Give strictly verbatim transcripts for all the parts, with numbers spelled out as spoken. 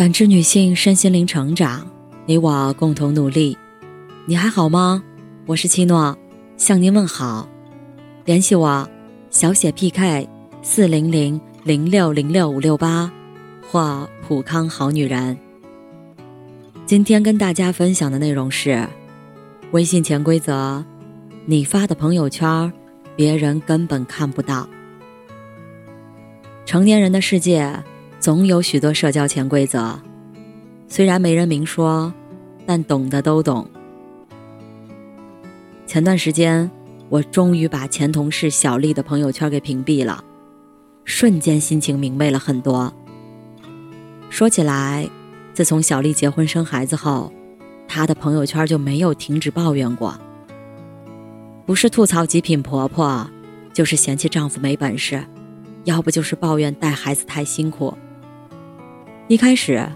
感知女性身心灵成长，你我共同努力。你还好吗？我是七诺，向您问好。联系我小写 P K 四零零零六零六五六八 或普康好女人。今天跟大家分享的内容是微信潜规则，你发的朋友圈别人根本看不到。成年人的世界总有许多社交潜规则，虽然没人明说，但懂的都懂。前段时间我终于把前同事小丽的朋友圈给屏蔽了，瞬间心情明媚了很多。说起来，自从小丽结婚生孩子后，她的朋友圈就没有停止抱怨过，不是吐槽极品婆婆，就是嫌弃丈夫没本事，要不就是抱怨带孩子太辛苦。一开始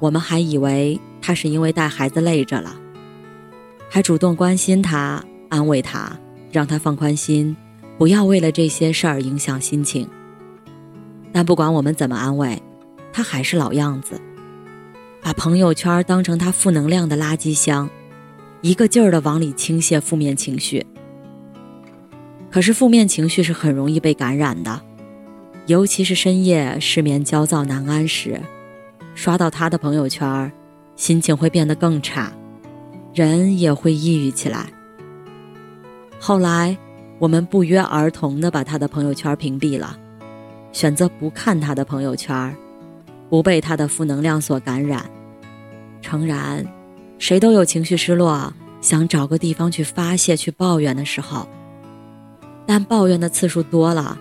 我们还以为她是因为带孩子累着了，还主动关心她，安慰她，让她放宽心，不要为了这些事儿影响心情。但不管我们怎么安慰，她还是老样子，把朋友圈当成她负能量的垃圾箱，一个劲儿地往里倾泻负面情绪。可是负面情绪是很容易被感染的，尤其是深夜失眠焦躁难安时，刷到他的朋友圈，心情会变得更差，人也会抑郁起来。后来我们不约而同地把他的朋友圈屏蔽了，选择不看他的朋友圈，不被他的负能量所感染。诚然，谁都有情绪失落，想找个地方去发泄去抱怨的时候，但抱怨的次数多了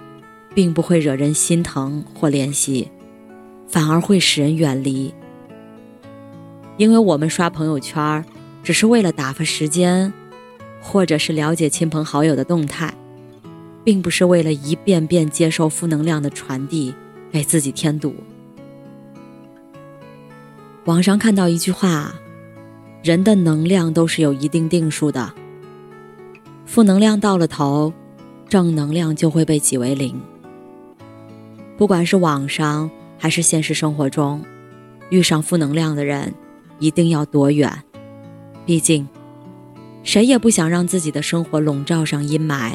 并不会惹人心疼或怜惜，反而会使人远离。因为我们刷朋友圈只是为了打发时间，或者是了解亲朋好友的动态，并不是为了一遍遍接受负能量的传递，给自己添堵。网上看到一句话，人的能量都是有一定定数的，负能量到了头，正能量就会被挤为零。不管是网上还是现实生活中，遇上负能量的人一定要躲远，毕竟谁也不想让自己的生活笼罩上阴霾，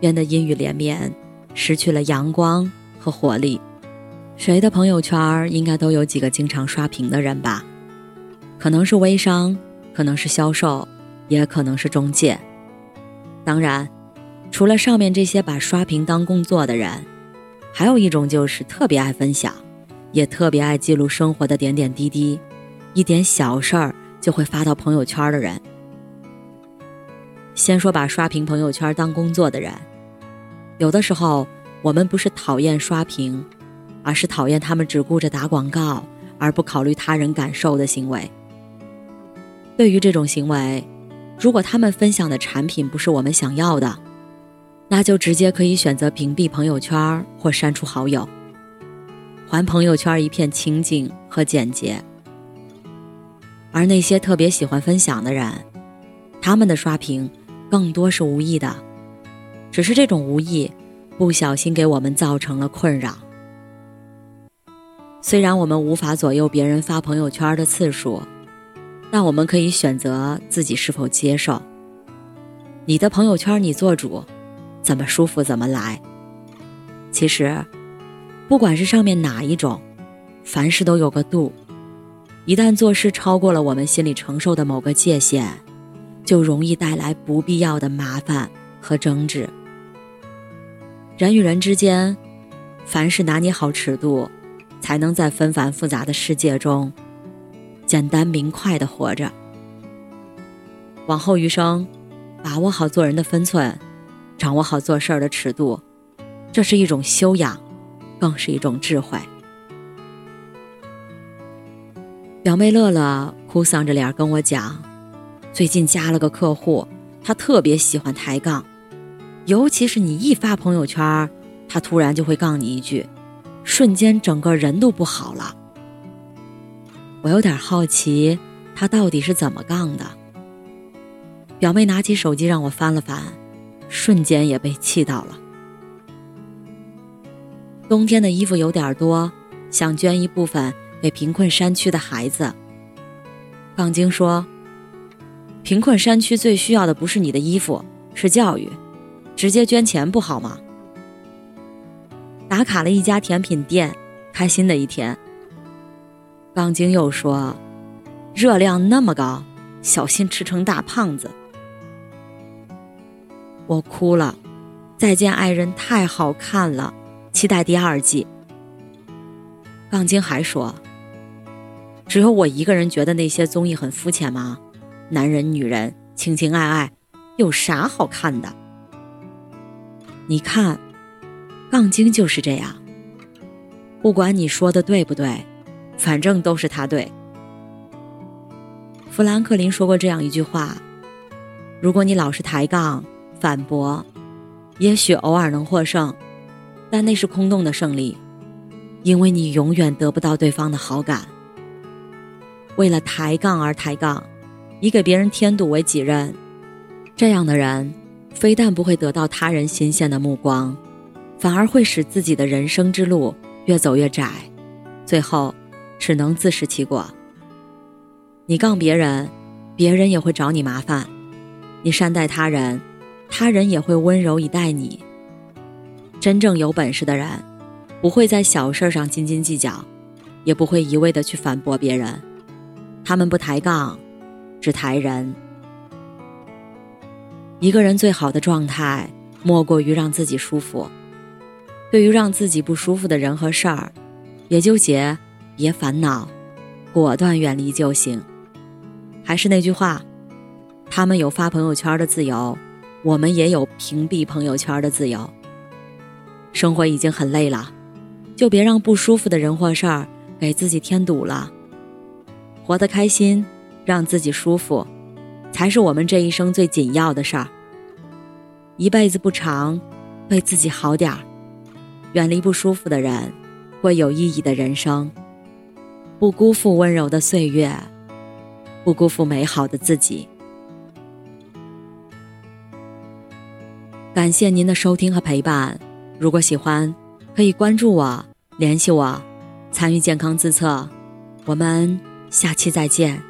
变得阴雨连绵，失去了阳光和活力。谁的朋友圈应该都有几个经常刷屏的人吧，可能是微商，可能是销售，也可能是中介。当然除了上面这些把刷屏当工作的人，还有一种就是特别爱分享，也特别爱记录生活的点点滴滴，一点小事儿就会发到朋友圈的人。先说把刷屏朋友圈当工作的人，有的时候我们不是讨厌刷屏，而是讨厌他们只顾着打广告而不考虑他人感受的行为。对于这种行为，如果他们分享的产品不是我们想要的，那就直接可以选择屏蔽朋友圈或删除好友，还朋友圈一片清静和简洁。而那些特别喜欢分享的人，他们的刷屏更多是无意的，只是这种无意不小心给我们造成了困扰。虽然我们无法左右别人发朋友圈的次数，但我们可以选择自己是否接受。你的朋友圈你做主，怎么舒服怎么来。其实不管是上面哪一种，凡事都有个度，一旦做事超过了我们心里承受的某个界限，就容易带来不必要的麻烦和争执。人与人之间，凡事拿捏好尺度，才能在纷繁复杂的世界中简单明快地活着。往后余生，把握好做人的分寸，掌握好做事儿的尺度，这是一种修养，更是一种智慧。表妹乐乐哭丧着脸跟我讲，最近加了个客户，她特别喜欢抬杠，尤其是你一发朋友圈，她突然就会杠你一句，瞬间整个人都不好了。我有点好奇她到底是怎么杠的。表妹拿起手机让我翻了翻，瞬间也被气到了。冬天的衣服有点多，想捐一部分给贫困山区的孩子。杠精说，贫困山区最需要的不是你的衣服，是教育，直接捐钱不好吗？打卡了一家甜品店，开心的一天。杠精又说，热量那么高，小心吃成大胖子。我哭了，再见爱人太好看了，期待第二季。杠精还说，只有我一个人觉得那些综艺很肤浅吗？男人女人情情爱爱，有啥好看的？你看，杠精就是这样，不管你说的对不对，反正都是他对。富兰克林说过这样一句话，如果你老是抬杠反驳，也许偶尔能获胜，但那是空洞的胜利，因为你永远得不到对方的好感。为了抬杠而抬杠，以给别人添堵为己任，这样的人非但不会得到他人新鲜的目光，反而会使自己的人生之路越走越窄，最后只能自食其果。你杠别人，别人也会找你麻烦；你善待他人，他人也会温柔以待你。真正有本事的人，不会在小事上斤斤计较，也不会一味地去反驳别人。他们不抬杠，只抬人。一个人最好的状态，莫过于让自己舒服。对于让自己不舒服的人和事儿，别纠结，别烦恼，果断远离就行。还是那句话，他们有发朋友圈的自由，我们也有屏蔽朋友圈的自由。生活已经很累了，就别让不舒服的人或事儿给自己添堵了。活得开心，让自己舒服，才是我们这一生最紧要的事儿。一辈子不长，对自己好点儿，远离不舒服的人，过有意义的人生，不辜负温柔的岁月，不辜负美好的自己。感谢您的收听和陪伴，如果喜欢，可以关注我，联系我，参与健康自测，我们下期再见。